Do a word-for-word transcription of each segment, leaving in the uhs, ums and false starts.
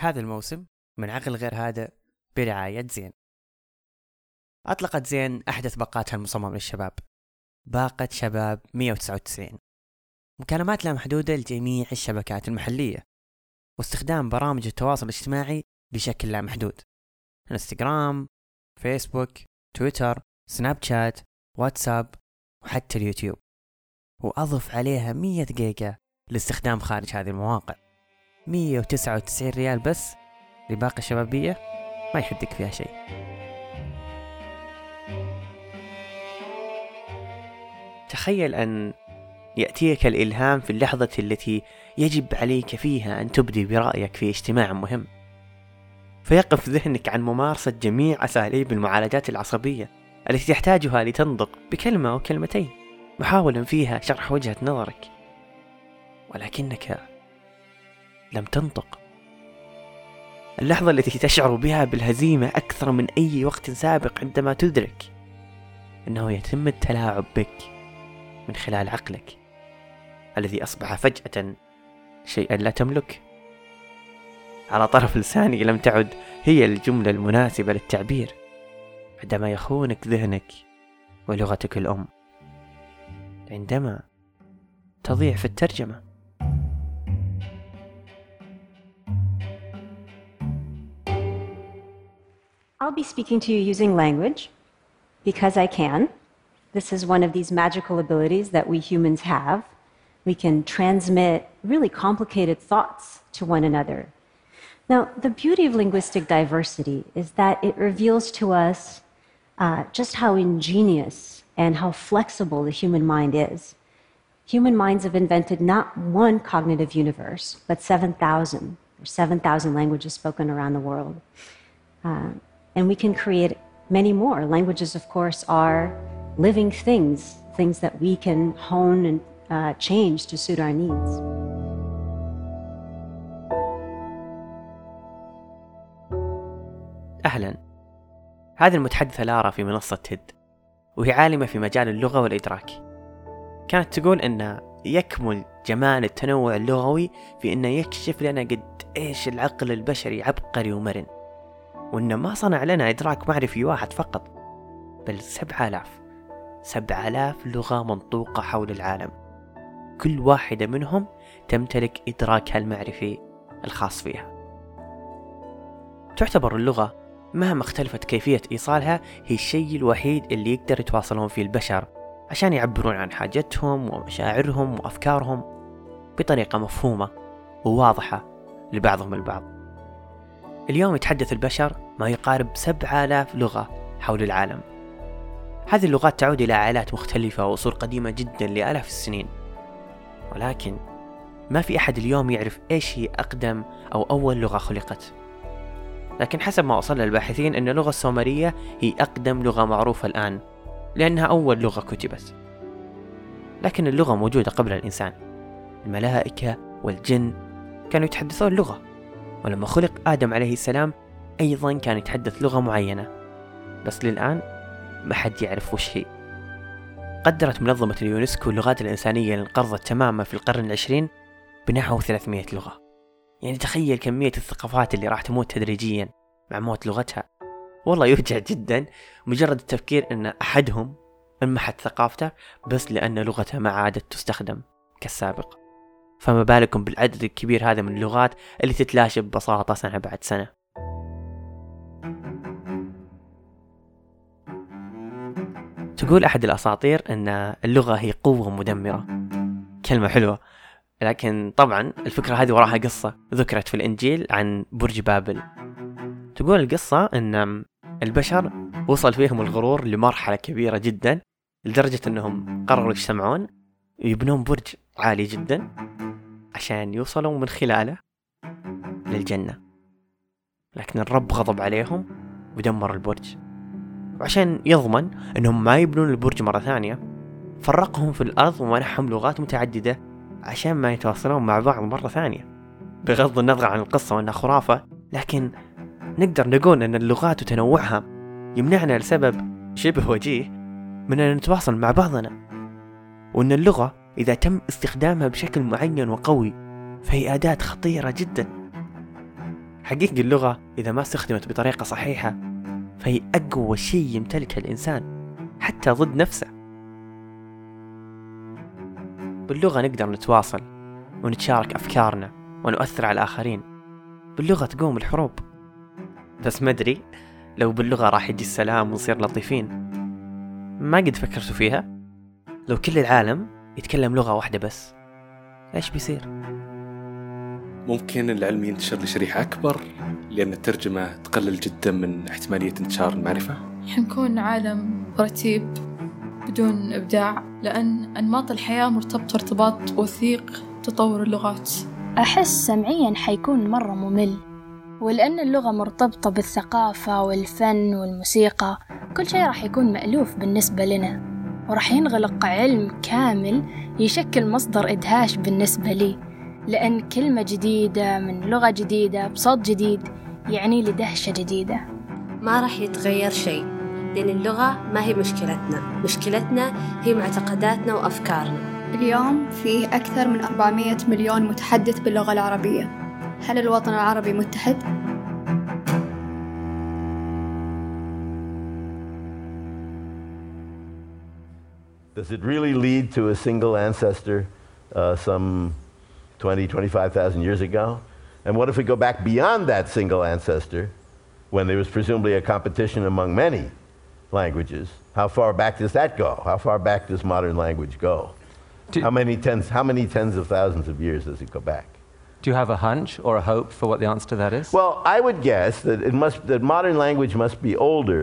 هذا الموسم من عقل غير هذا برعاية زين. أطلقت زين أحدث باقاتها المصممة للشباب، باقة شباب مية وتسعة وتسعين، مكالمات لا محدودة لجميع الشبكات المحلية واستخدام برامج التواصل الاجتماعي بشكل لا محدود، انستغرام، فيسبوك، تويتر، سناب شات، واتساب وحتى اليوتيوب، وأضف عليها مية جيجا لاستخدام خارج هذه المواقع. مية وتسعة وتسعين ريال بس لباقة شبابية ما يحدك فيها شيء. تخيل أن يأتيك الإلهام في اللحظة التي يجب عليك فيها أن تبدي برأيك في اجتماع مهم، فيقف ذهنك عن ممارسة جميع أساليب المعالجات العصبية التي تحتاجها لتنطق بكلمة أو كلمتين محاولا فيها شرح وجهة نظرك، ولكنك لم تنطق. اللحظة التي تشعر بها بالهزيمة أكثر من أي وقت سابق عندما تدرك أنه يتم التلاعب بك من خلال عقلك الذي أصبح فجأة شيئا لا تملك. على طرف لساني لم تعد هي الجملة المناسبة للتعبير عندما يخونك ذهنك ولغتك الأم، عندما تضيع في الترجمة. I'll be speaking to you using language because I can. This is one of these magical abilities that we humans have. We can transmit really complicated thoughts to one another. Now, the beauty of linguistic diversity is that it reveals to us uh, just how ingenious and how flexible the human mind is. Human minds have invented not one cognitive universe, but seven thousand, or seven thousand languages spoken around the world. Uh, And we can create many more. Languages, of course, are living things, things that we can hone and uh, change to suit our needs. أهلاً. هذه المتحدثة لارا في منصة تيد، وهي عالمة في مجال اللغة والإدراك. كانت تقول أن يكمل جمال التنوع اللغوي في أنه يكشف لنا قد إيش العقل البشري عبقري ومرن، وإنه ما صنع لنا إدراك معرفي واحد فقط، بل سبع آلاف سبع آلاف لغة منطوقة حول العالم، كل واحدة منهم تمتلك إدراكها المعرفي الخاص فيها. تعتبر اللغة مهما اختلفت كيفية إيصالها هي الشيء الوحيد اللي يقدر يتواصلون فيه البشر عشان يعبرون عن حاجتهم ومشاعرهم وأفكارهم بطريقة مفهومة وواضحة لبعضهم البعض. اليوم يتحدث البشر ما يقارب سبعة آلاف لغة حول العالم. هذه اللغات تعود إلى عائلات مختلفة وأصول قديمة جدا لآلاف السنين، ولكن ما في أحد اليوم يعرف إيش هي أقدم أو أول لغة خلقت. لكن حسب ما وصل الباحثين أن اللغة السومرية هي أقدم لغة معروفة الآن لأنها أول لغة كتبت، لكن اللغة موجودة قبل الإنسان. الملائكة والجن كانوا يتحدثون اللغة، ولما خلق آدم عليه السلام أيضا كان يتحدث لغة معينة، بس للآن ما حد يعرف وش هي. قدرت منظمة اليونسكو اللغات الإنسانية اللي انقرضت تماما في القرن العشرين بنحو ثلاثمية لغة. يعني تخيل كمية الثقافات اللي راح تموت تدريجيا مع موت لغتها. والله يوجع جدا مجرد التفكير أن أحدهم انمحت ثقافته بس لأن لغتها ما عادت تستخدم كالسابق، فما بالكم بالعدد الكبير هذا من اللغات اللي تتلاشى ببساطة سنة بعد سنة. تقول أحد الأساطير أن اللغة هي قوة مدمرة. كلمة حلوة، لكن طبعا الفكرة هذه وراها قصة ذكرت في الإنجيل عن برج بابل. تقول القصة أن البشر وصل فيهم الغرور لمرحلة كبيرة جدا لدرجة أنهم قرروا يجتمعون ويبنون برج عالي جدا عشان يوصلوا من خلاله للجنة، لكن الرب غضب عليهم ودمر البرج. وعشان يضمن أنهم ما يبنون البرج مرة ثانية فرقهم في الأرض ومنحهم لغات متعددة عشان ما يتواصلون مع بعض مرة ثانية. بغض النظر عن القصة وأنها خرافة، لكن نقدر نقول أن اللغات وتنوعها يمنعنا لسبب شبه وجيه من أن نتواصل مع بعضنا، وأن اللغة إذا تم استخدامها بشكل معين وقوي فهي أداة خطيرة جدا. حقيقي اللغة إذا ما استخدمت بطريقة صحيحة فهي أقوى شيء يمتلكها الإنسان حتى ضد نفسه. باللغة نقدر نتواصل ونتشارك أفكارنا ونؤثر على الآخرين. باللغة تقوم الحروب. بس ما أدري لو باللغة راح يجي السلام ونصير لطيفين. ما قد فكرتوا فيها؟ لو كل العالم يتكلم لغة واحدة بس إيش بيصير؟ ممكن العلم ينتشر لشريحة أكبر لأن الترجمة تقلل جدا من احتمالية انتشار المعرفة. حنكون عالم رتيب بدون إبداع لأن أنماط الحياة مرتبطة ارتباط وثيق تطور اللغات. أحس سمعيا حيكون مرة ممل، ولأن اللغة مرتبطة بالثقافة والفن والموسيقى كل شيء راح يكون مألوف بالنسبة لنا، وراح ينغلق علم كامل يشكل مصدر إدهاش بالنسبة لي، لأن كلمة جديدة من لغة جديدة بصوت جديد يعني لي دهشة جديدة. ما راح يتغير شيء لأن اللغة ما هي مشكلتنا، مشكلتنا هي معتقداتنا وأفكارنا. اليوم فيه أكثر من أربعمائة مليون متحدث باللغة العربية. هل الوطن العربي متحد؟ Does it really lead to a single ancestor uh, some twenty, twenty-five thousand years ago? And what if we go back beyond that single ancestor when there was presumably a competition among many languages? How far back does that go? How far back does modern language go? Do how many tens, how many tens of thousands of years does it go back? Do you have a hunch or a hope for what the answer to that is? Well, I would guess that it must, that modern language must be older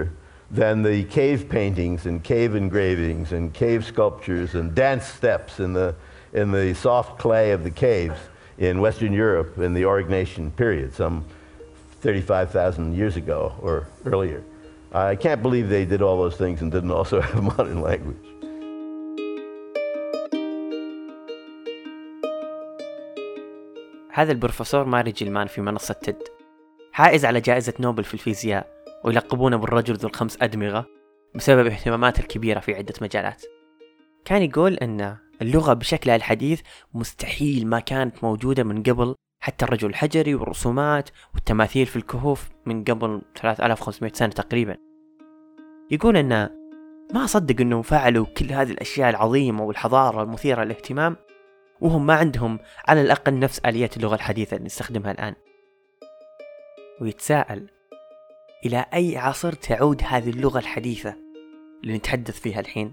than the cave paintings and cave engravings and cave sculptures and dance steps in the in the soft clay of the caves in Western Europe in the Ordination period, some thirty-five thousand years ago or earlier. I can't believe they did all those things and didn't also have modern language. هذا البروفيسور ماري جيلمان في منصة تيد، حائز على جائزة نوبل في الفيزياء، ويلقبونه بالرجل ذو الخمس أدمغة بسبب اهتماماته الكبيرة في عدة مجالات. كان يقول أن اللغة بشكلها الحديث مستحيل ما كانت موجودة من قبل، حتى الرجل الحجري والرسومات والتماثيل في الكهوف من قبل ثلاثة آلاف وخمسمائة سنة تقريبا. يقول أنه ما أصدق أنهم فعلوا كل هذه الأشياء العظيمة والحضارة المثيرة للاهتمام وهم ما عندهم على الأقل نفس آليات اللغة الحديثة اللي نستخدمها الآن. ويتساءل إلى أي عصر تعود هذه اللغة الحديثة اللي نتحدث فيها الحين؟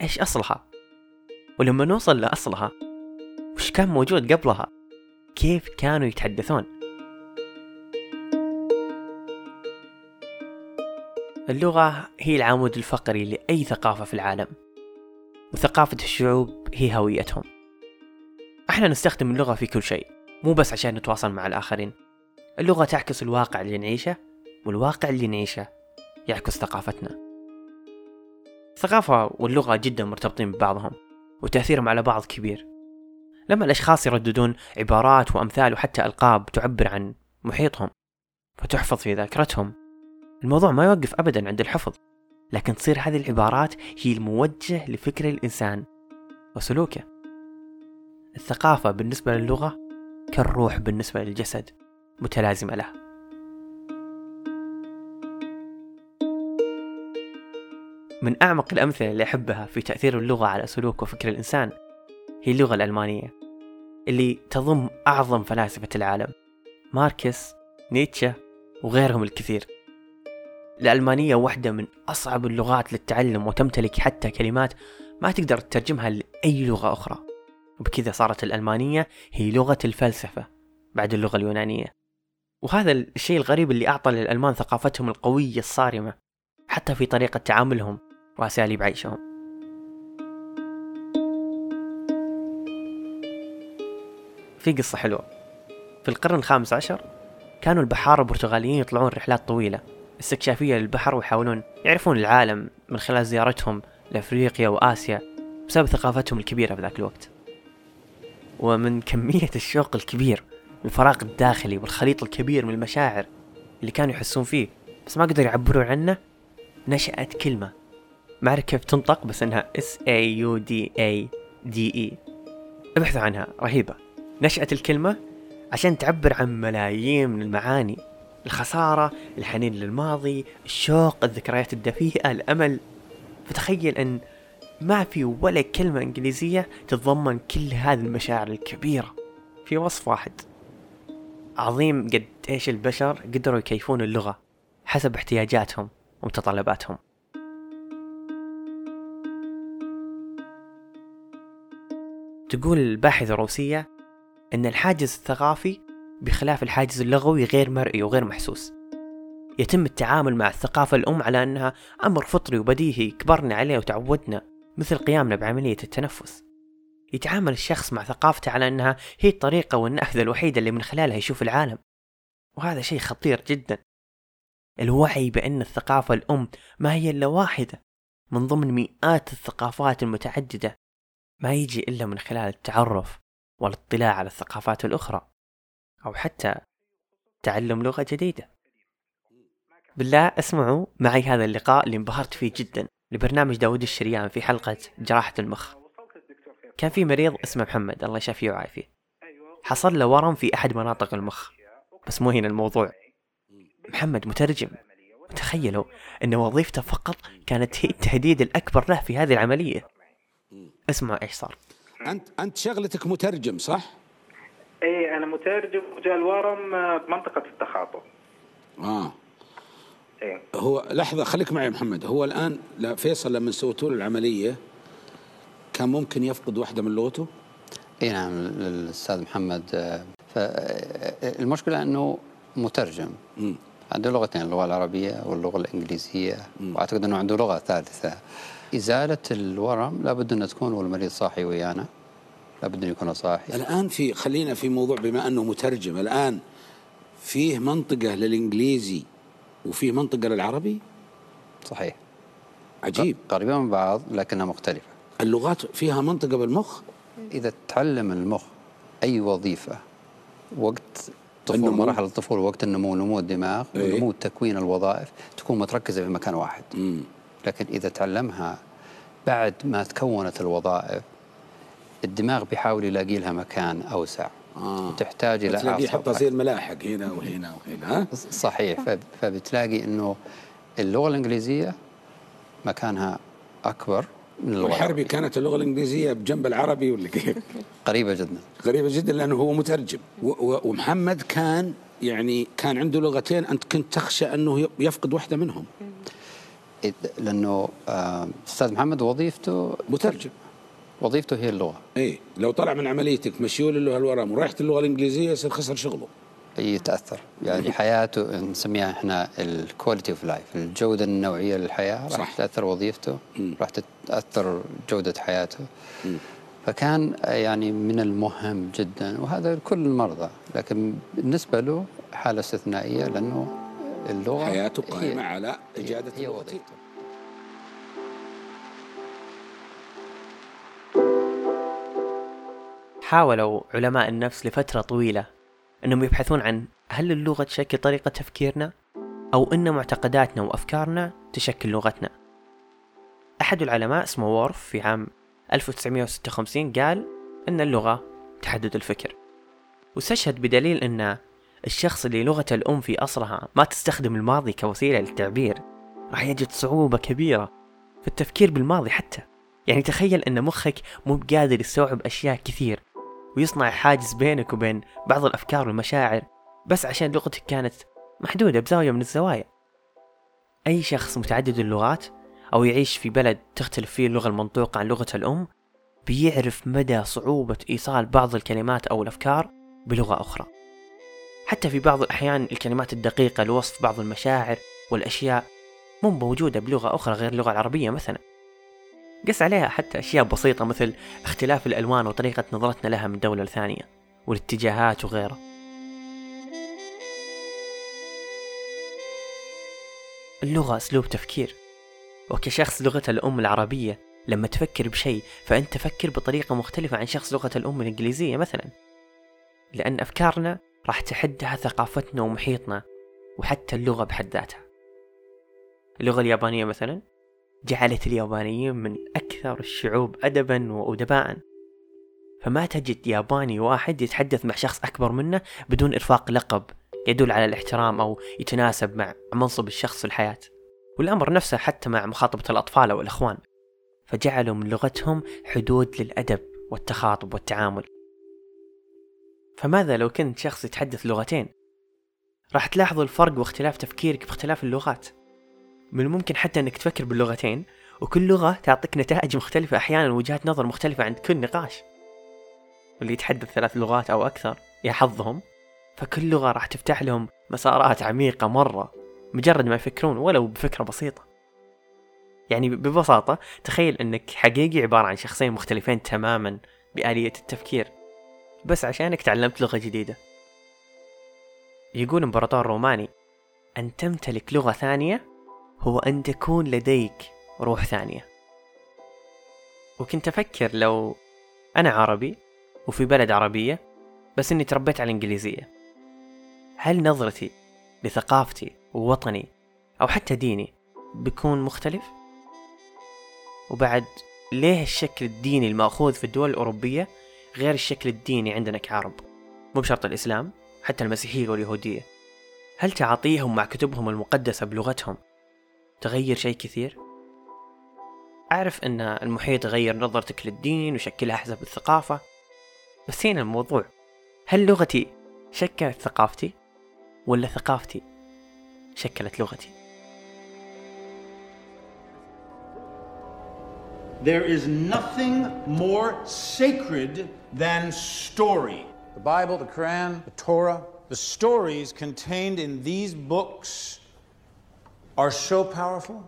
إيش أصلها؟ ولما نوصل لأصلها وش كان موجود قبلها؟ كيف كانوا يتحدثون؟ اللغة هي العمود الفقري لأي ثقافة في العالم، وثقافة الشعوب هي هويتهم. احنا نستخدم اللغة في كل شيء، مو بس عشان نتواصل مع الآخرين. اللغة تعكس الواقع اللي نعيشه، والواقع اللي نعيشه يعكس ثقافتنا. الثقافة واللغة جدا مرتبطين ببعضهم وتأثيرهم على بعض كبير. لما الأشخاص يرددون عبارات وأمثال وحتى ألقاب تعبر عن محيطهم فتحفظ في ذاكرتهم، الموضوع ما يوقف أبدا عند الحفظ، لكن تصير هذه العبارات هي الموجه لفكر الإنسان وسلوكه. الثقافة بالنسبة للغة كالروح بالنسبة للجسد، متلازمة له. من أعمق الأمثلة اللي أحبها في تأثير اللغة على سلوك وفكر الإنسان هي اللغة الألمانية اللي تضم أعظم فلاسفة العالم، ماركس، نيتشه وغيرهم الكثير. الألمانية واحدة من أصعب اللغات للتعلم، وتمتلك حتى كلمات ما تقدر تترجمها لأي لغة أخرى، وبكذا صارت الألمانية هي لغة الفلسفة بعد اللغة اليونانية. وهذا الشيء الغريب اللي أعطى للألمان ثقافتهم القوية الصارمة حتى في طريقة تعاملهم وأساليب عيشهم. في قصة حلوة، في القرن الخامس عشر كانوا البحارة البرتغاليين يطلعون رحلات طويلة استكشافية للبحر ويحاولون يعرفون العالم من خلال زيارتهم لأفريقيا وآسيا بسبب ثقافتهم الكبيرة في ذاك الوقت. ومن كمية الشوق الكبير، الفراغ الداخلي والخليط الكبير من المشاعر اللي كانوا يحسون فيه بس ما قدروا يعبرون عنه، نشأت كلمة ما أعرف كيف تنطق بس أنها S-A-U-D-A-D-E. ابحثوا عنها، رهيبة. نشأت الكلمة عشان تعبر عن ملايين من المعاني: الخسارة، الحنين للماضي، الشوق، الذكريات الدفيئة، الأمل. فتخيل أن ما في ولا كلمة إنجليزية تتضمن كل هذه المشاعر الكبيرة في وصف واحد. عظيم قد إيش البشر قدروا يكيفون اللغة حسب احتياجاتهم ومتطلباتهم. تقول الباحثة الروسية أن الحاجز الثقافي بخلاف الحاجز اللغوي غير مرئي وغير محسوس. يتم التعامل مع الثقافة الأم على أنها أمر فطري وبديهي كبرنا عليه وتعودنا، مثل قيامنا بعملية التنفس. يتعامل الشخص مع ثقافته على أنها هي الطريقة والنهضة الوحيدة اللي من خلالها يشوف العالم، وهذا شيء خطير جدا. الوعي بأن الثقافة الأم ما هي إلا واحدة من ضمن مئات الثقافات المتعددة ما يجي إلا من خلال التعرف والاطلاع على الثقافات الأخرى، أو حتى تعلم لغة جديدة. بالله اسمعوا معي هذا اللقاء اللي انبهرت فيه جدا لبرنامج داود الشريان في حلقة جراحة المخ. كان في مريض اسمه محمد، الله يشافيه ويعافيه، حصل له ورم في أحد مناطق المخ، بس مو هنا الموضوع. محمد مترجم، وتخيلوا أن وظيفته فقط كانت هي التهديد الأكبر له في هذه العملية. اسمع إيش صار. أنت أنت شغلتك مترجم صح؟ إيه أنا مترجم، وجاء الورم بمنطقة التخاطب. آه. إيه. هو لحظة خليك معي محمد. هو الآن لا فيصل لما سويتوا له العملية كان ممكن يفقد واحدة من لغته؟ إيه نعم الأستاذ محمد. فالمشكلة إنه مترجم. م. عنده لغتين، اللغة العربية واللغة الإنجليزية، م. وأعتقد إنه عنده لغة ثالثة. إزالة الورم لابد أن تكون والمريض صاحي ويانا، لابد أن يكون صاحي. الآن في خلينا في موضوع، بما أنه مترجم الآن فيه منطقة للإنجليزي وفيه منطقة للعربي. صحيح، عجيب، قريبة من بعض لكنها مختلفة. اللغات فيها منطقة بالمخ. إذا تعلم المخ أي وظيفة وقت طفولة، مراحل الطفولة، وقت النمو، نمو الدماغ، ايه؟ ونمو تكوين الوظائف تكون متركزة في مكان واحد. مم. لكن إذا تعلمها بعد ما تكونت الوظائف، الدماغ بيحاول يلاقي لها مكان أوسع. آه. تحتاج إلى أعصاب، يحط زي الملاحق هنا وهنا وهنا. صحيح. فبتلاقي إنه اللغة الإنجليزية مكانها أكبر من اللغة الحربي. كانت اللغة الإنجليزية بجنب العربي ولا كيف؟ قريبة جدا، قريبة جدا، لأنه هو مترجم. ومحمد كان يعني كان عنده لغتين، أنت كنت تخشى أنه يفقد واحدة منهم لأنه أستاذ محمد وظيفته مترجم، وظيفته هي اللغة. إيه لو طلع من عمليتك مشيول اللغة الورم وراحت اللغة الإنجليزية سيخسر شغله، يتأثر يعني حياته، نسميها إحنا الكواليتي أوف لايف، الجودة النوعية للحياة. راح تأثر وظيفته، راح تأثر جودة حياته. م. فكان يعني من المهم جدا، وهذا كل المرضى، لكن بالنسبة له حالة استثنائية لأنه اللغة حياته قائمة على إجادة اللغتين. حاولوا علماء النفس لفترة طويلة أنهم يبحثون عن هل اللغة تشكل طريقة تفكيرنا، أو أن معتقداتنا وأفكارنا تشكل لغتنا. أحد العلماء اسمه وورف في عام ألف وتسعمائة وستة وخمسين قال أن اللغة تحدد الفكر، واستشهد بدليل أن الشخص اللي لغته الأم في أصلها ما تستخدم الماضي كوسيلة للتعبير راح يجد صعوبة كبيرة في التفكير بالماضي حتى. يعني تخيل أن مخك مو بقادر يستوعب أشياء كثير، ويصنع حاجز بينك وبين بعض الأفكار والمشاعر بس عشان لغتك كانت محدودة بزاوية من الزوايا. أي شخص متعدد اللغات أو يعيش في بلد تختلف فيه اللغة المنطوقة عن لغته الأم بيعرف مدى صعوبة إيصال بعض الكلمات أو الأفكار بلغة أخرى. حتى في بعض الأحيان الكلمات الدقيقة لوصف بعض المشاعر والأشياء مو موجودة بلغة أخرى غير اللغة العربية مثلا. قس عليها حتى أشياء بسيطة مثل اختلاف الألوان وطريقة نظرتنا لها من دولة لثانية والاتجاهات وغيره. اللغة أسلوب تفكير، وكشخص لغته الأم العربية لما تفكر بشيء فأنت تفكر بطريقة مختلفة عن شخص لغة الأم الإنجليزية مثلا، لأن أفكارنا راح تحدها ثقافتنا ومحيطنا وحتى اللغة بحد ذاتها. اللغة اليابانية مثلا جعلت اليابانيين من أكثر الشعوب أدبا وأدباء، فما تجد ياباني واحد يتحدث مع شخص أكبر منه بدون إرفاق لقب يدل على الاحترام أو يتناسب مع منصب الشخص في الحياة، والأمر نفسه حتى مع مخاطبة الأطفال أو الإخوان. فجعلوا من لغتهم حدود للأدب والتخاطب والتعامل. فماذا لو كنت شخص يتحدث لغتين؟ راح تلاحظ الفرق واختلاف تفكيرك باختلاف اللغات. من الممكن حتى أنك تفكر باللغتين، وكل لغة تعطيك نتائج مختلفة أحيانا وجهات نظر مختلفة عند كل نقاش. واللي يتحدث ثلاث لغات أو أكثر يا حظهم، فكل لغة راح تفتح لهم مسارات عميقة مرة مجرد ما يفكرون ولو بفكرة بسيطة. يعني ببساطة تخيل أنك حقيقي عبارة عن شخصين مختلفين تماما بآلية التفكير، بس عشانك تعلمت لغة جديدة. يقول امبراطور روماني: أن تمتلك لغة ثانية هو أن تكون لديك روح ثانية. وكنت أفكر لو أنا عربي وفي بلد عربية بس أني تربيت على الإنجليزية، هل نظرتي لثقافتي ووطني أو حتى ديني بيكون مختلف؟ وبعد، ليه الشكل الديني المأخوذ في الدول الأوروبية غير الشكل الديني عندنا كعرب؟ مو بشرط الإسلام، حتى المسيحية واليهودية. هل تعاطيهم مع كتبهم المقدسة بلغتهم تغير شيء كثير؟ أعرف أن المحيط غير نظرتك للدين وشكلها حسب الثقافة، بس هنا الموضوع، هل لغتي شكلت ثقافتي ولا ثقافتي شكلت لغتي؟ There is nothing more sacred than story. The Bible, the Quran, the Torah, the stories contained in these books are so powerful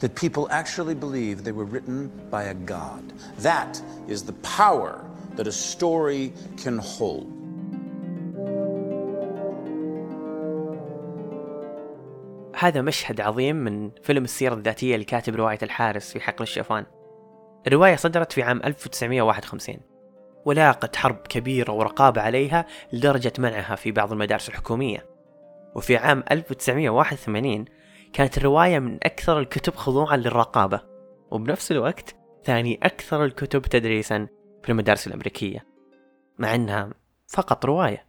that people actually believe they were written by a god. That is the power that a story can hold. هذا مشهد عظيم من فيلم السيرة الذاتية لكاتب رواية الحارس في حقل الشيفان. الرواية صدرت في عام ألف وتسعمائة وواحد وخمسين، ولاقت حرب كبيرة ورقابة عليها لدرجة منعها في بعض المدارس الحكومية. وفي عام ألف وتسعمائة وواحد وثمانين كانت الرواية من أكثر الكتب خضوعا للرقابة، وبنفس الوقت ثاني أكثر الكتب تدريسا في المدارس الأمريكية، مع أنها فقط رواية.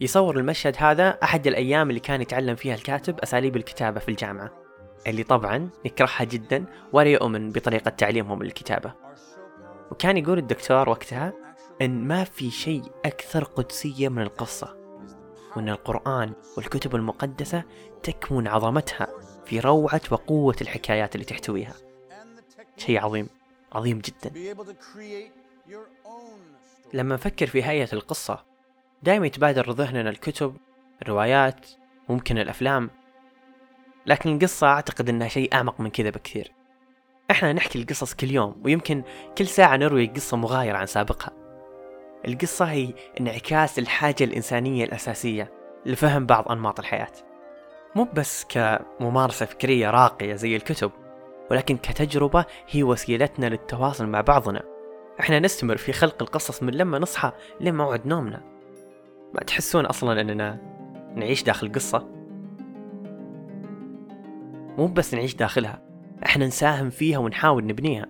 يصور المشهد هذا أحد الأيام اللي كان يتعلم فيها الكاتب أساليب الكتابة في الجامعة، اللي طبعا يكرهها جدا ولا يؤمن بطريقة تعليمهم للكتابة. وكان يقول الدكتور وقتها أن ما في شيء أكثر قدسية من القصة، وأن القرآن والكتب المقدسة تكمن عظمتها في روعة وقوة الحكايات اللي تحتويها. شيء عظيم عظيم جدا. لما نفكر في هيئة القصة دائما يتبادر ذهننا الكتب، الروايات، ممكن الأفلام، لكن القصة أعتقد أنها شيء أعمق من كذا بكثير. إحنا نحكي القصص كل يوم، ويمكن كل ساعة نروي قصة مغايرة عن سابقها. القصة هي انعكاس الحاجة الإنسانية الأساسية لفهم بعض أنماط الحياة، مو بس كممارسة فكرية راقية زي الكتب، ولكن كتجربة هي وسيلتنا للتواصل مع بعضنا. إحنا نستمر في خلق القصص من لما نصحى لما موعد نومنا. ما تحسون أصلا أننا نعيش داخل قصة؟ مو بس نعيش داخلها، إحنا نساهم فيها ونحاول نبنيها.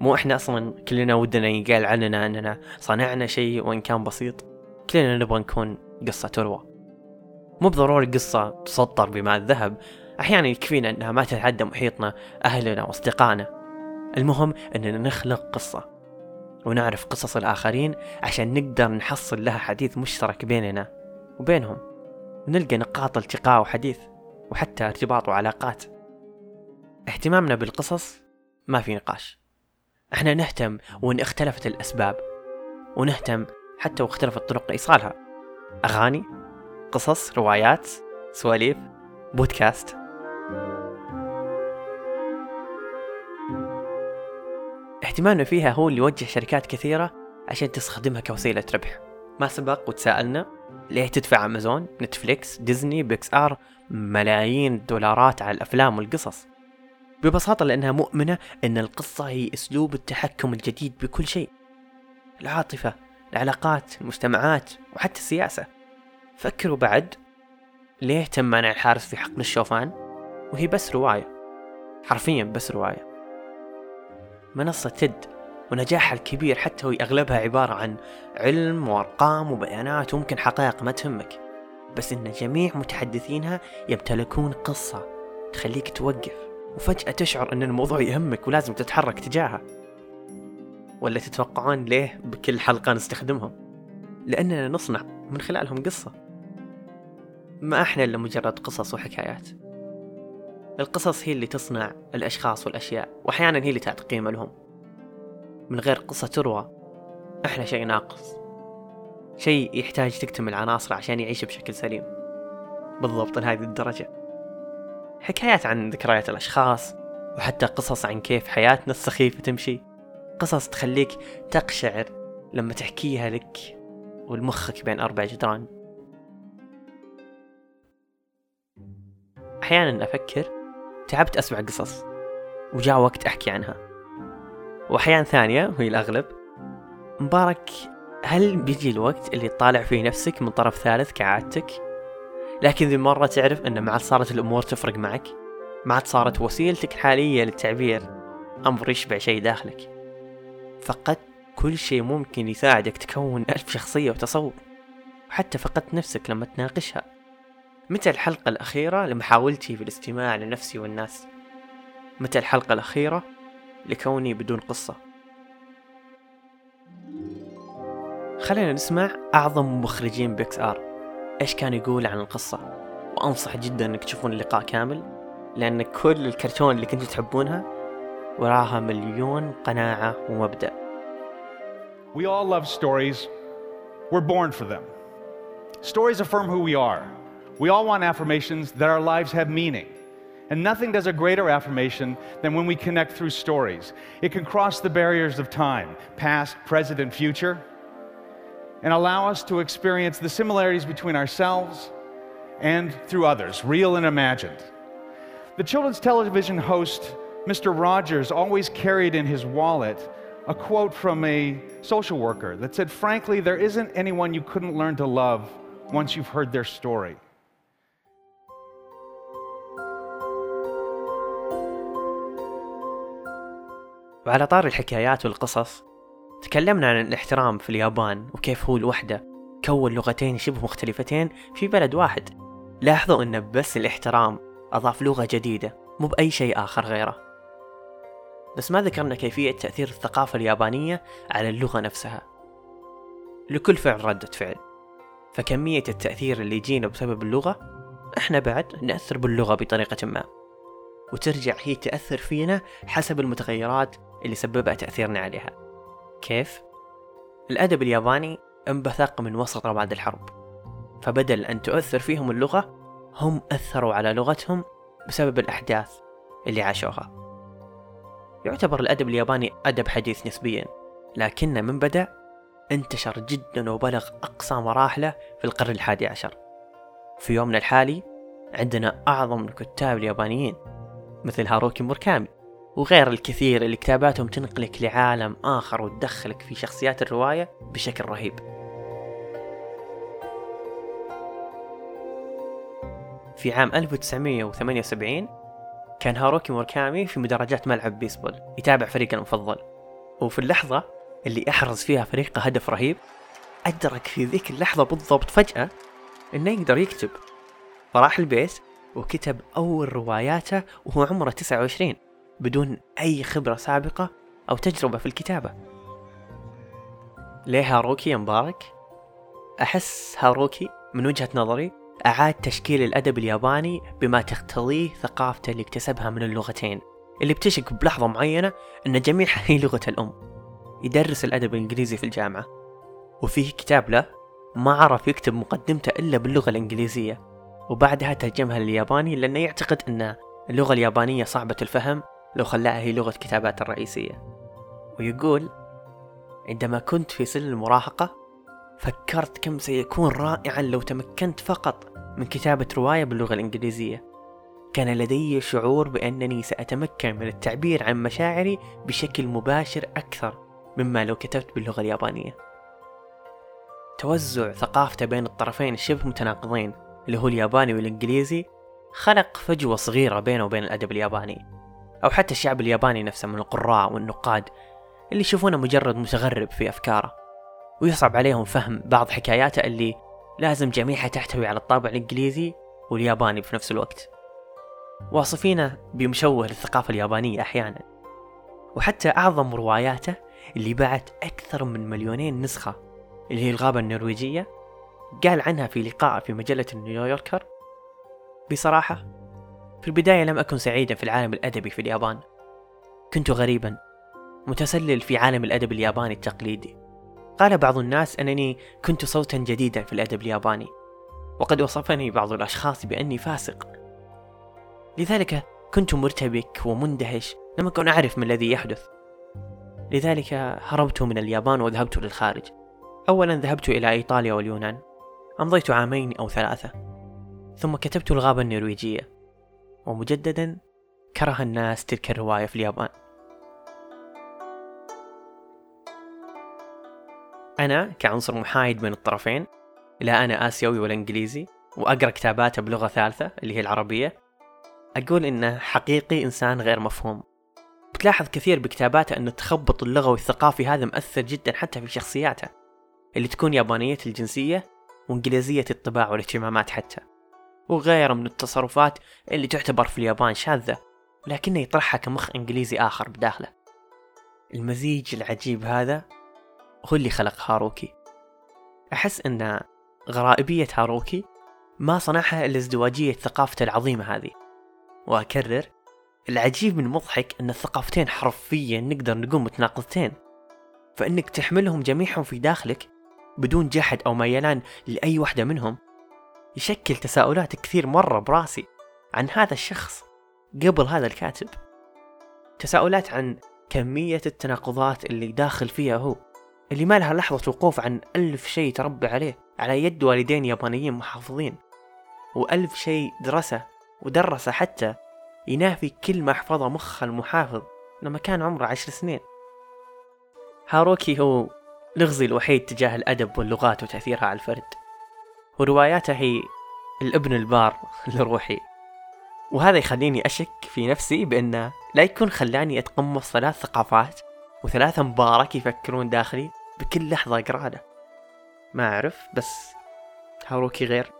مو إحنا أصلا كلنا ودنا يقال عننا أننا صنعنا شيء وإن كان بسيط، كلنا نبغى نكون قصة تروى. مو بضروري قصة تسطر بماء الذهب، أحيانا يكفينا أنها ما تتعدى محيطنا، أهلنا وأصدقائنا. المهم أننا نخلق قصة ونعرف قصص الآخرين عشان نقدر نحصل لها حديث مشترك بيننا وبينهم، ونلقى نقاط التقاء وحديث وحتى ارتباط وعلاقات. اهتمامنا بالقصص ما في نقاش، احنا نهتم وإن اختلفت الأسباب، ونهتم حتى واختلفت طرق إيصالها. أغاني، قصص، روايات، سواليف، بودكاست. اهتمامنا فيها هو اللي يوجه شركات كثيرة عشان تستخدمها كوسيلة ربح. ما سبق وتساءلنا ليه تدفع أمازون، نتفليكس، ديزني، بيكسار ملايين الدولارات على الأفلام والقصص؟ ببساطة لأنها مؤمنة أن القصة هي أسلوب التحكم الجديد بكل شيء، العاطفة، العلاقات، المجتمعات، وحتى السياسة. فكروا بعد، ليه تم منع الحارس في حقل الشوفان وهي بس رواية؟ حرفيا بس رواية. منصة تيد ونجاحها الكبير حتى وهي أغلبها عبارة عن علم وأرقام وبيانات وممكن حقائق ما تهمك، بس إن جميع متحدثينها يمتلكون قصة تخليك توقف وفجأة تشعر إن الموضوع يهمك ولازم تتحرك تجاهه. ولا تتوقعون ليه بكل حلقة نستخدمهم؟ لأننا نصنع من خلالهم قصة. ما إحنا إلا مجرد قصص وحكايات. القصص هي اللي تصنع الأشخاص والأشياء، وأحيانا هي اللي تعطي قيمة لهم. من غير قصة تروى إحنا شيء ناقص، شيء يحتاج تكتمل عناصره عشان يعيش بشكل سليم. بالضبط لهذه الدرجة، حكايات عن ذكريات الأشخاص وحتى قصص عن كيف حياتنا السخيفة تمشي، قصص تخليك تقشعر لما تحكيها لك والمخك بين أربع جدران. أحيانا أفكر تعبت أسمع قصص وجاء وقت أحكي عنها، وأحيان ثانية وهي الأغلب مبارك، هل بيجي الوقت اللي تطالع فيه نفسك من طرف ثالث كعادتك؟ لكن ذي مرة تعرف أن ما عاد صارت الأمور تفرق معك، ما عاد صارت وسيلتك الحالية للتعبير أمر يشبع شيء داخلك، فقط كل شيء ممكن يساعدك تكون ألف شخصية وتصور. وحتى فقدت نفسك لما تناقشها، متى الحلقة الأخيرة لمحاولتي في الاستماع لنفسي والناس، متى الحلقة الأخيرة لكوني بدون قصة. خلينا نسمع أعظم مخرجين بيكسار إيش كان يقول عن القصة، وأنصح جدا أنك تشوفون اللقاء كامل، لأن كل الكرتون اللي كنتوا تحبونها وراها مليون قناعة ومبدأ. We all love stories. We're born for them. Stories affirm who we are. We all want affirmations that our lives have meaning. And nothing does a greater affirmation than when we connect through stories. It can cross the barriers of time, past, present, and future, and allow us to experience the similarities between ourselves and through others, real and imagined. The children's television host, Mr Rogers, always carried in his wallet a quote from a social worker that said, frankly, there isn't anyone you couldn't learn to love once you've heard their story. وعلى طار الحكايات والقصص، تكلمنا عن الاحترام في اليابان وكيف هو الوحدة كون لغتين شبه مختلفتين في بلد واحد. لاحظوا أن بس الاحترام أضاف لغة جديدة مو بأي شيء آخر غيره. بس ما ذكرنا كيفية تأثير الثقافة اليابانية على اللغة نفسها. لكل فعل ردة فعل، فكمية التأثير اللي يجينا بسبب اللغة إحنا بعد نأثر باللغة بطريقة ما، وترجع هي تأثر فينا حسب المتغيرات اللي سببها تأثيرنا عليها. كيف؟ الأدب الياباني انبثق من وسطه بعد الحرب، فبدل أن تؤثر فيهم اللغة هم أثروا على لغتهم بسبب الأحداث اللي عاشوها. يعتبر الأدب الياباني أدب حديث نسبيا، لكنه من بدأ انتشر جدا وبلغ أقصى مراحله في القرن الحادي عشر. في يومنا الحالي عندنا أعظم الكتاب اليابانيين مثل هاروكي موراكامي وغير الكثير اللي كتاباتهم تنقلك لعالم آخر وتدخلك في شخصيات الرواية بشكل رهيب. في عام ألف وتسعمية وثمانية وسبعين كان هاروكي موراكامي في مدرجات ملعب بيسبول يتابع فريقه المفضل، وفي اللحظة اللي أحرز فيها فريقه هدف رهيب أدرك في ذيك اللحظة بالضبط فجأة إنه يقدر يكتب، فراح البيت وكتب أول رواياته وهو عمره تسعة وعشرين بدون أي خبرة سابقة أو تجربة في الكتابة. ليه هاروكي يا مبارك؟ أحس هاروكي من وجهة نظري أعاد تشكيل الأدب الياباني بما تقتضيه ثقافته اللي اكتسبها من اللغتين، اللي بتشك بلحظة معينة أن جميعها هي لغة الأم. يدرس الأدب الإنجليزي في الجامعة، وفيه كتاب له ما عرف يكتب مقدمته إلا باللغة الإنجليزية، وبعدها ترجمها للياباني لأنه يعتقد أن اللغة اليابانية صعبة الفهم لو خلاها هي لغة كتابات الرئيسية. ويقول عندما كنت في سن المراهقة فكرت كم سيكون رائعا لو تمكنت فقط من كتابة رواية باللغة الإنجليزية. كان لدي شعور بأنني سأتمكن من التعبير عن مشاعري بشكل مباشر أكثر مما لو كتبت باللغة اليابانية. توزع ثقافته بين الطرفين الشبه متناقضين اللي هو الياباني والإنجليزي خلق فجوة صغيرة بينه وبين الأدب الياباني، أو حتى الشعب الياباني نفسه من القراء والنقاد اللي يشوفونه مجرد متغرب في أفكاره، ويصعب عليهم فهم بعض حكاياته اللي لازم جميعها تحتوي على الطابع الإنجليزي والياباني في نفس الوقت، واصفينه بمشوه للثقافة اليابانية أحيانا. وحتى أعظم رواياته اللي باعت أكثر من مليونين نسخة، اللي هي الغابة النرويجية، قال عنها في لقاء في مجلة نيويوركر: بصراحة في البداية لم أكن سعيدا في العالم الأدبي في اليابان، كنت غريبا متسلل في عالم الأدب الياباني التقليدي. قال بعض الناس أنني كنت صوتا جديدا في الأدب الياباني، وقد وصفني بعض الأشخاص بأني فاسق، لذلك كنت مرتبك ومندهش، لم أكن أعرف ما الذي يحدث، لذلك هربت من اليابان وذهبت للخارج. أولا ذهبت إلى إيطاليا واليونان، أمضيت عامين أو ثلاثة، ثم كتبت الغابة النرويجية، ومجددا كره الناس تلك الرواية في اليابان. أنا كعنصر محايد بين الطرفين، لا أنا آسيوي ولا إنجليزي، وأقرأ كتاباته بلغة ثالثة اللي هي العربية، أقول إنه حقيقي إنسان غير مفهوم. بتلاحظ كثير بكتاباته أن التخبط اللغوي والثقافي هذا مؤثر جدا حتى في شخصياته اللي تكون يابانية الجنسية وإنجليزية الطباع والاهتمامات حتى، وغير من التصرفات اللي تعتبر في اليابان شاذة، ولكنه يطرحها كمخ إنجليزي آخر بداخله. المزيج العجيب هذا هو اللي خلق هاروكي. أحس أن غرائبية هاروكي ما صنعها إلا ازدواجية ثقافته العظيمة هذه. وأكرر، العجيب من مضحك أن الثقافتين حرفيا نقدر نقول متناقضتين، فإنك تحملهم جميعهم في داخلك بدون جحد أو ميلان لأي واحدة منهم. يشكل تساؤلات كثير مرة براسي عن هذا الشخص قبل هذا الكاتب، تساؤلات عن كمية التناقضات اللي داخل فيها هو، اللي ما لها لحظة وقوف عن ألف شيء تربى عليه على يد والدين يابانيين محافظين، وألف شيء درسه ودرسه حتى ينافي كل ما حفظه مخه المحافظ لما كان عمره عشر سنين. هاروكي هو لغزي الوحيد تجاه الأدب واللغات وتأثيرها على الفرد، ورواياته هي الابن البار لروحي، وهذا يخليني أشك في نفسي بأنه لا يكون خلاني أتقمص ثلاث ثقافات وثلاثة مبارك يفكرون داخلي بكل لحظة أقرأها. ما أعرف، بس هاروكي غير.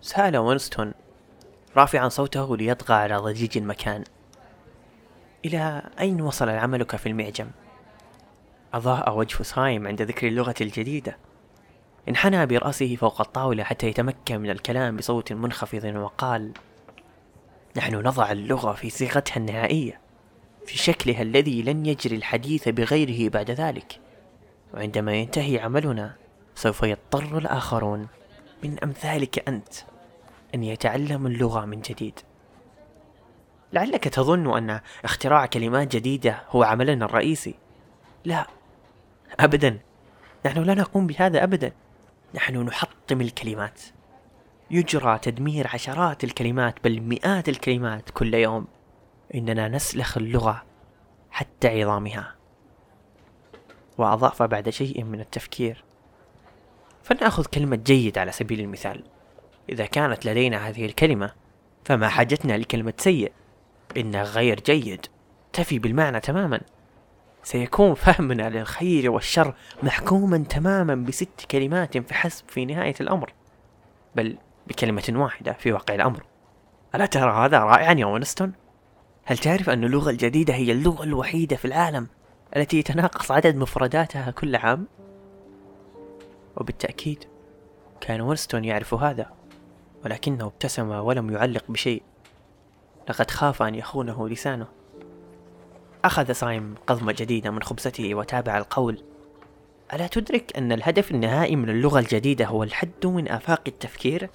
سأل وينستون رافعا صوته ليطغى على ضجيج المكان: إلى أين وصل عملك في المعجم؟ أضاء وجه سايم عند ذكر اللغة الجديدة، انحنى برأسه فوق الطاولة حتى يتمكن من الكلام بصوت منخفض وقال: نحن نضع اللغة في صيغتها النهائية، في شكلها الذي لن يجري الحديث بغيره بعد ذلك، وعندما ينتهي عملنا سوف يضطر الآخرون من أمثالك أنت أن يتعلم اللغة من جديد. لعلك تظن أن اختراع كلمات جديدة هو عملنا الرئيسي، لا أبدا، نحن لا نقوم بهذا أبدا، نحن نحطم الكلمات، يجرى تدمير عشرات الكلمات بل مئات الكلمات كل يوم، إننا نسلخ اللغة حتى عظامها. وأضاف بعد شيء من التفكير: فلنأخذ كلمة جيد على سبيل المثال، إذا كانت لدينا هذه الكلمة فما حاجتنا لكلمة سيء، إن غير جيد تفي بالمعنى تماما، سيكون فهمنا للخير والشر محكوما تماما بست كلمات فحسب في نهاية الأمر، بل بكلمة واحدة في واقع الأمر. ألا ترى هذا رائعا يا وينستون؟ هل تعرف أن اللغة الجديدة هي اللغة الوحيدة في العالم التي يتناقص عدد مفرداتها كل عام؟ وبالتأكيد كان وينستون يعرف هذا، ولكنه ابتسم ولم يعلق بشيء، لقد خاف أن يخونه لسانه. أخذ سايم قضمة جديدة من خبزته وتابع القول: ألا تدرك أن الهدف النهائي من اللغة الجديدة هو الحد من آفاق التفكير،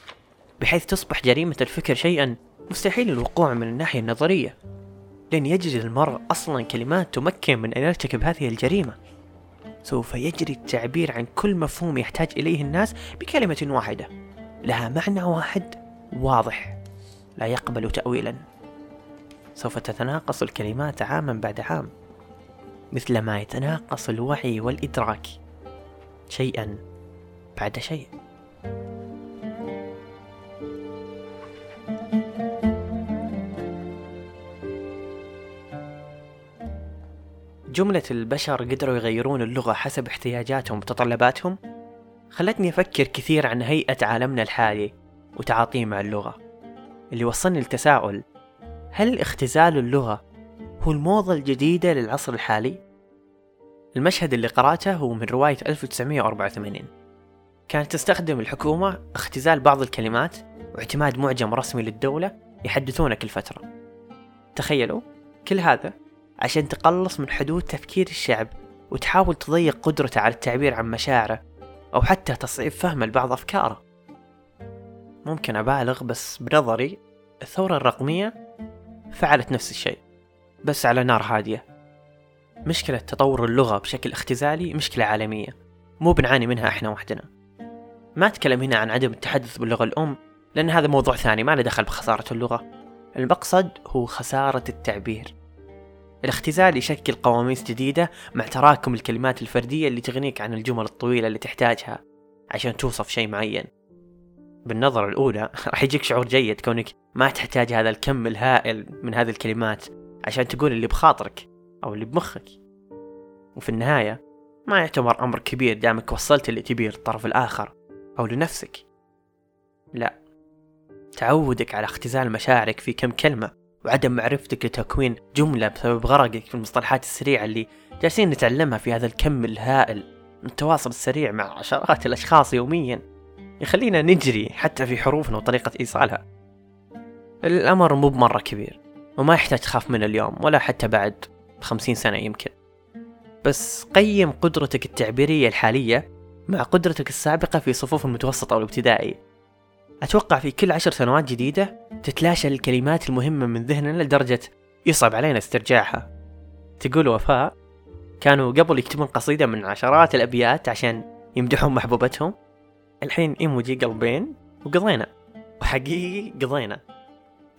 بحيث تصبح جريمة الفكر شيئا مستحيل الوقوع من الناحية النظرية، لن يجد المرء أصلا كلمات تمكن من أن يرتكب هذه الجريمة، سوف يجري التعبير عن كل مفهوم يحتاج إليه الناس بكلمة واحدة لها معنى واحد واضح لا يقبل تأويلا. سوف تتناقص الكلمات عاما بعد عام، مثلما يتناقص الوعي والإدراك شيئا بعد شيء. جملة البشر قدروا يغيرون اللغة حسب احتياجاتهم وتطلباتهم خلتني أفكر كثير عن هيئة عالمنا الحالي وتعاطيه مع اللغة، اللي وصلني للتساؤل: هل اختزال اللغة هو الموضة الجديدة للعصر الحالي؟ المشهد اللي قرأته هو من رواية ألف وتسعمائة وأربعة وثمانين. كانت تستخدم الحكومة اختزال بعض الكلمات واعتماد معجم رسمي للدولة يحدثونه كل فترة. تخيلوا كل هذا عشان تقلص من حدود تفكير الشعب وتحاول تضيق قدرته على التعبير عن مشاعره أو حتى تصعيب فهمه لبعض أفكاره. ممكن أبالغ، بس بنظري الثورة الرقمية فعلت نفس الشيء بس على نار هادية. مشكلة تطور اللغة بشكل اختزالي مشكلة عالمية، مو بنعاني منها إحنا وحدنا. ما أتكلم هنا عن عدم التحدث باللغة الأم، لأن هذا موضوع ثاني ما له دخل بخسارة اللغة. المقصد هو خسارة التعبير. الاختزال يشكل قواميس جديدة مع تراكم الكلمات الفردية اللي تغنيك عن الجمل الطويلة اللي تحتاجها عشان توصف شيء معين. بالنظرة الأولى راح يجيك شعور جيد كونك ما تحتاج هذا الكم الهائل من هذه الكلمات عشان تقول اللي بخاطرك أو اللي بمخك، وفي النهاية ما يعتبر أمر كبير دامك وصلت اللي تبيه للطرف الآخر أو لنفسك. لا، تعودك على اختزال مشاعرك في كم كلمة وعدم معرفتك لتكوين جملة بسبب غرقك في المصطلحات السريعة اللي جالسين نتعلمها في هذا الكم الهائل من التواصل السريع مع عشرات الأشخاص يوميا يخلينا نجري حتى في حروفنا وطريقة إيصالها. الأمر مو بمرة كبير وما يحتاج تخاف منه اليوم ولا حتى بعد خمسين سنة يمكن، بس قيم قدرتك التعبيرية الحالية مع قدرتك السابقة في صفوف المتوسط أو الابتدائي. أتوقع في كل عشر سنوات جديدة تتلاشى الكلمات المهمة من ذهننا لدرجة يصعب علينا استرجاعها. تقول وفاء: كانوا قبل يكتبون قصيدة من عشرات الأبيات عشان يمدحون محبوبتهم، الحين إيموجي قلبين وقضينا. وحقيقي قضينا،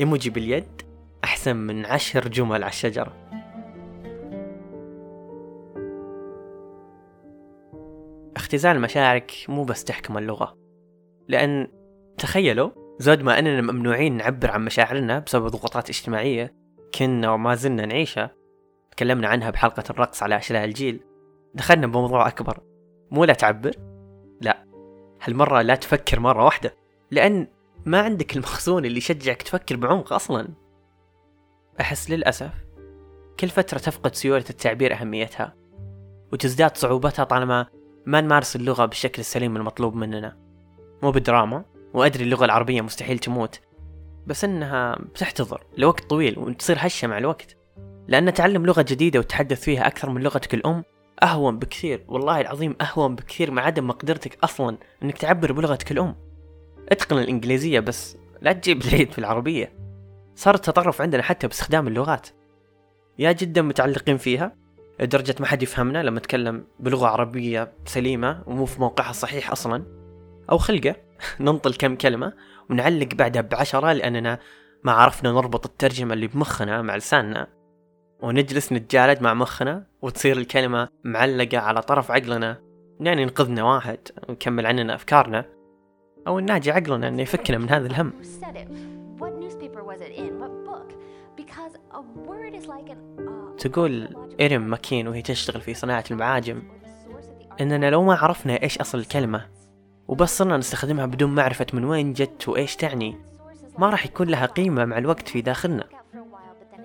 إيموجي باليد أحسن من عشر جمل على الشجرة. اختزال مشاعرك مو بس تحكم اللغة، لأن تخيلوا زود ما أننا ممنوعين نعبر عن مشاعرنا بسبب ضغوطات اجتماعية كنا وما زلنا نعيشها. تكلمنا عنها بحلقة الرقص على أشلاء الجيل، دخلنا بموضوع أكبر. مو لا تعبر، لا، هالمرة لا تفكر مرة واحدة، لأن ما عندك المخزون اللي يشجعك تفكر بعمق أصلا. أحس للأسف كل فترة تفقد سيولة التعبير أهميتها وتزداد صعوبتها طالما ما نمارس اللغة بالشكل السليم المطلوب مننا. مو بدراما، وأدري اللغة العربية مستحيل تموت، بس إنها بتحتضر لوقت طويل وتصير هشة مع الوقت، لأن تعلم لغة جديدة وتتحدث فيها أكثر من لغتك الأم أهون بكثير، والله العظيم أهون بكثير، مع عدم مقدرتك أصلا إنك تعبر بلغتك الأم. اتقن الإنجليزية بس لا تجيب العيد في العربية. صار التطرف عندنا حتى باستخدام اللغات، يا جدا متعلقين فيها لدرجة ما حد يفهمنا لما نتكلم بلغة عربية سليمة ومو في موقعها الصحيح أصلا، أو خلقة ننطل كم كلمة ونعلق بعدها بعشرة لأننا ما عرفنا نربط الترجمة اللي بمخنا مع لساننا، ونجلس نتجالد مع مخنا وتصير الكلمة معلقة على طرف عقلنا، يعني ينقذنا واحد ونكمل عننا أفكارنا، أو الناجي عقلنا أنه يفكنا من هذا الهم. تقول إيرم ماكين وهي تشتغل في صناعة المعاجم إننا لو ما عرفنا إيش أصل الكلمة وبس صرنا نستخدمها بدون معرفة من وين جت وإيش تعني، ما راح يكون لها قيمة مع الوقت في داخلنا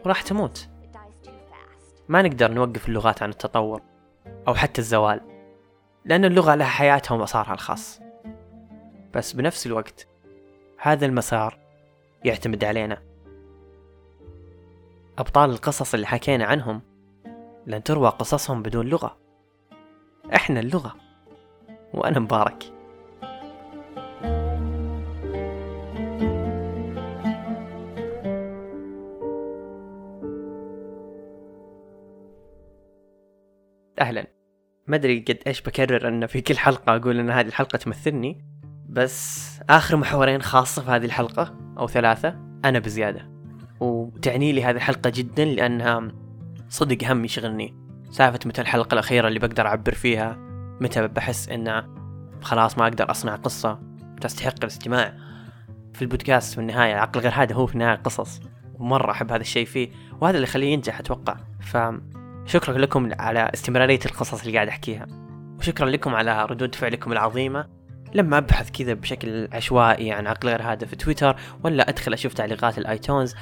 وراح تموت. ما نقدر نوقف اللغات عن التطور أو حتى الزوال، لأن اللغة لها حياتها ومسارها الخاص، بس بنفس الوقت هذا المسار يعتمد علينا. أبطال القصص اللي حكينا عنهم لن تروى قصصهم بدون لغة. إحنا اللغة. وأنا مبارك. أهلا. ما أدري قد إيش بكرر أن في كل حلقة أقول أن هذه الحلقة تمثلني، بس آخر محورين خاصة في هذه الحلقة أو ثلاثة أنا بزيادة، وتعني لي هذه الحلقة جدا لأنها صدق هم يشغلني، سالفة متى الحلقة الأخيرة اللي بقدر أعبر فيها، متى بحس إنه خلاص ما أقدر أصنع قصة تستحق الاستماع. في البودكاست في النهاية عقل غير هذا هو في النهاية قصص، ومرة أحب هذا الشيء فيه، وهذا اللي خليه ينجح أتوقع. فشكرا لكم على استمرارية القصص اللي قاعد أحكيها، وشكرا لكم على ردود فعلكم العظيمة لما أبحث كذا بشكل عشوائي عن عقل غير هذا في تويتر، ولا أدخل أشوف تعليقات الآيتونز.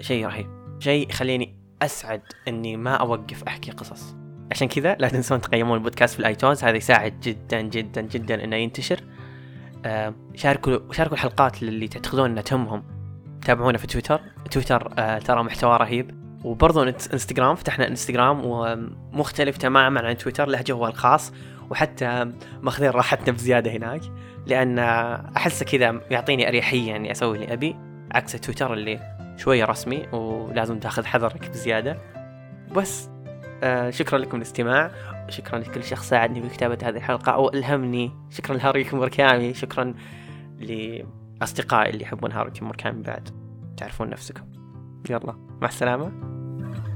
شيء رهيب، شيء خليني أسعد أني ما أوقف أحكي قصص. عشان كذا لا تنسون تقيمون البودكاست في الآيتونز، هذا يساعد جدا جدا جدا أنه ينتشر. آه شاركوا شاركوا الحلقات اللي تعتقدون أنها تهمهم، تابعونا في تويتر. تويتر آه ترى محتوى رهيب، وبرضو انستغرام، فتحنا انستغرام ومختلف تماما عن تويتر، له جوه الخاص، وحتى ماخذين راحتنا بزيادة هناك، لأن أحس كذا يعطيني أريحية يعني أسوي اللي أبي، عكس تويتر اللي شوية رسمي ولازم تأخذ حذرك بزيادة. بس آه شكرا لكم الاستماع، شكرا لكل شخص ساعدني بكتابة هذه الحلقة أو ألهمني، شكرا لهاروكي موراكامي، شكرا لأصدقائي اللي يحبون هاروكي موراكامي بعد، تعرفون نفسكم. يلا مع السلامة.